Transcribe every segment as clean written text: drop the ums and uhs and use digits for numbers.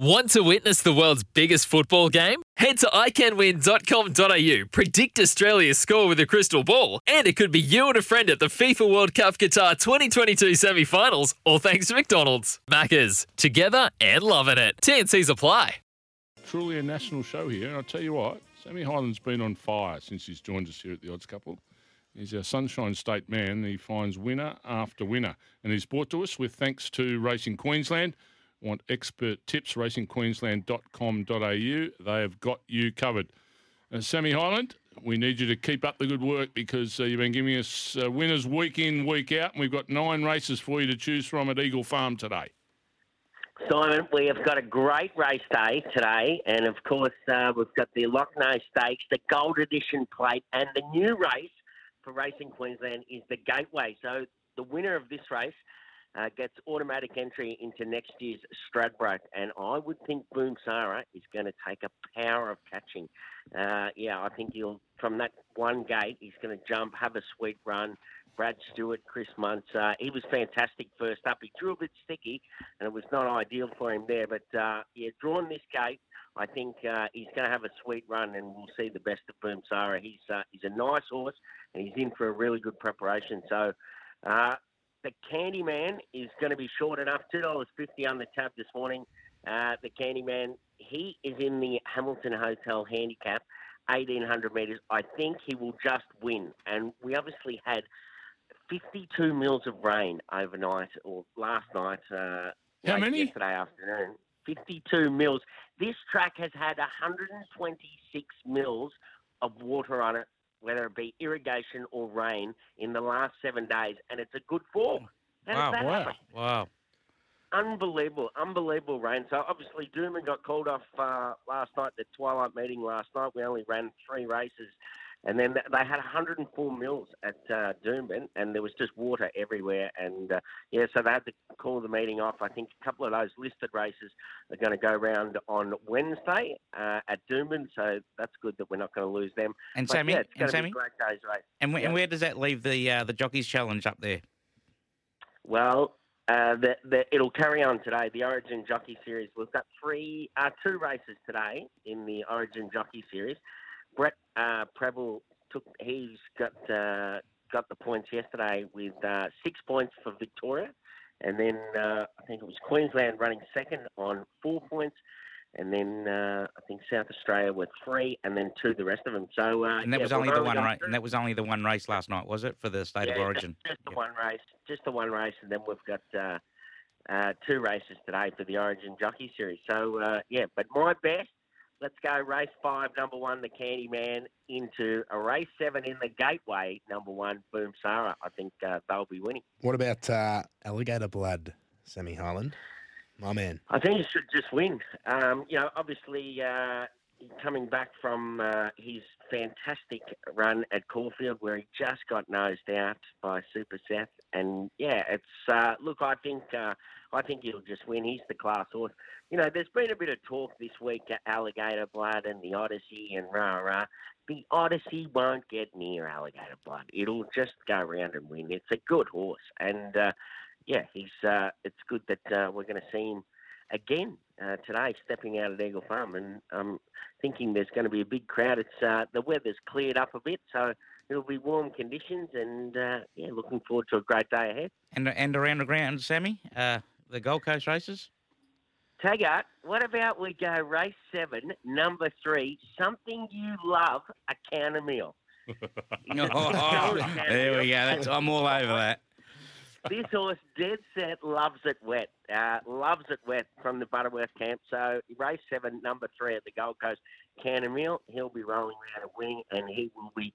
Want to witness the world's biggest football game? Head to iCanWin.com.au, predict Australia's score with a crystal ball, and it could be you and a friend at the FIFA World Cup Qatar 2022 semi-finals, all thanks to McDonald's. Maccas, together and loving it. TNCs apply. Truly a national show here, and I'll tell you what, Sammy Hyland's been on fire since he's joined us here at the Odds Couple. He's our Sunshine State man. He finds winner after winner, and he's brought to us with thanks to Racing Queensland. Want expert tips, racingqueensland.com.au. They have got you covered. Sammy Hyland, we need you to keep up the good work because you've been giving us winners week in, week out, and we've got 9 races for you to choose from at Eagle Farm today. Simon, we have got a great race day today, and of course we've got the Lochnagar Stakes, the Gold Edition Plate, and the new race for Racing Queensland is the Gateway. So the winner of this race gets automatic entry into next year's Stradbroke. And I would think Boomsara is going to take a power of catching. I think he'll, from that one gate, he's going to jump, have a sweet run. Brad Stewart, Chris Munce, he was fantastic first up. He drew a bit sticky, and it was not ideal for him there. But, drawn this gate, I think he's going to have a sweet run, and we'll see the best of Boomsara. He's a nice horse, and he's in for a really good preparation. So, The Candyman is going to be short enough, $2.50 on the tab this morning. The Candyman, he is in the Hamilton Hotel handicap, 1,800 metres. I think he will just win. And we obviously had 52 mils of rain overnight or last night. How many? Yesterday afternoon. 52 mils. This track has had 126 mils of water on it, whether it be irrigation or rain, in the last 7 days, and it's a good form. Wow. Unbelievable rain. So, obviously, Doomben got called off last night, the twilight meeting last night. We only ran 3 races, and then they had 104 mils at Doomben, and there was just water everywhere. And, so they had to call the meeting off. I think a couple of those listed races are going to go round on Wednesday at Doomben, so that's good that we're not going to lose them. And, Sammy, it's going to be a great day's race. And where does that leave the Jockeys Challenge up there? Well, it'll carry on today, the Origin Jockey Series. We've got 2 races today in the Origin Jockey Series. Brett Prebble got the points yesterday with 6 points for Victoria, and then I think it was Queensland running second on 4 points, and then I think South Australia were 3, and then 2 the rest of them. So that was only the one race last night, was it, for the state of origin? Just the one race, and then we've got 2 races today for the Origin Jockey Series. So but my best. Let's go race 5, number 1, the Candyman, into a race 7 in the Gateway, number 1, Boomsara. I think they'll be winning. What about Alligator Blood, Sammy Hyland? My man. I think he should just win. Obviously, coming back from his fantastic run at Caulfield where he just got nosed out by Super Seth. And, it's I think he'll just win. He's the class horse. There's been a bit of talk this week at Alligator Blood and The Odyssey and rah-rah. The Odyssey won't get near Alligator Blood. It'll just go round and win. It's a good horse. And, it's good that we're going to see him again today stepping out at Eagle Farm. And I'm thinking there's going to be a big crowd. It's the weather's cleared up a bit, so it'll be warm conditions, and, looking forward to a great day ahead. And around the ground, Sammy, the Gold Coast races? Taggart, what about we go race 7, number 3, something you love, a Canemiel. There we go. I'm all over that. This horse, dead set, loves it wet. Loves it wet from the Butterworth camp. So race 7, number 3 at the Gold Coast, Canemiel. He'll be rolling around a wing, and he will be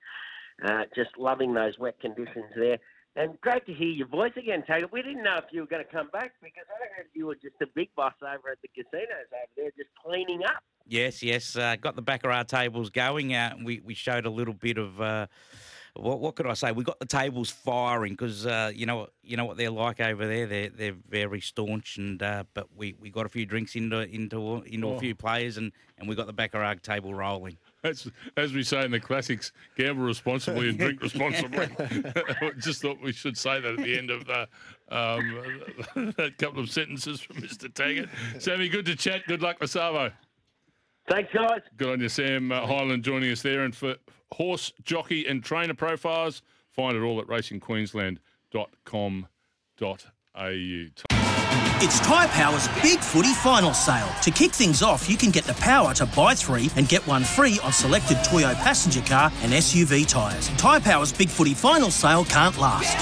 just loving those wet conditions there. And great to hear your voice again, Taggart. We didn't know if you were going to come back because I heard you were just a big boss over at the casinos over there just cleaning up. Yes. Got the Baccarat tables going. We showed a little bit of, what could I say? We got the tables firing because, you know what they're like over there. They're very staunch, but we got a few drinks into a few players and we got the Baccarat table rolling. That's, as we say in the classics, gamble responsibly and drink responsibly. Just thought we should say that at the end of that couple of sentences from Mr. Taggart. Sammy, good to chat. Good luck with Savo. Thanks, guys. Good on you, Sam Hyland, joining us there. And for horse, jockey and trainer profiles, find it all at racingqueensland.com.au. It's Tyre Power's Big Footy Final Sale. To kick things off, you can get the power to buy three and get one free on selected Toyo passenger car and SUV tyres. Tyre Power's Big Footy Final Sale can't last.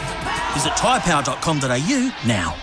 Visit tyrepower.com.au now.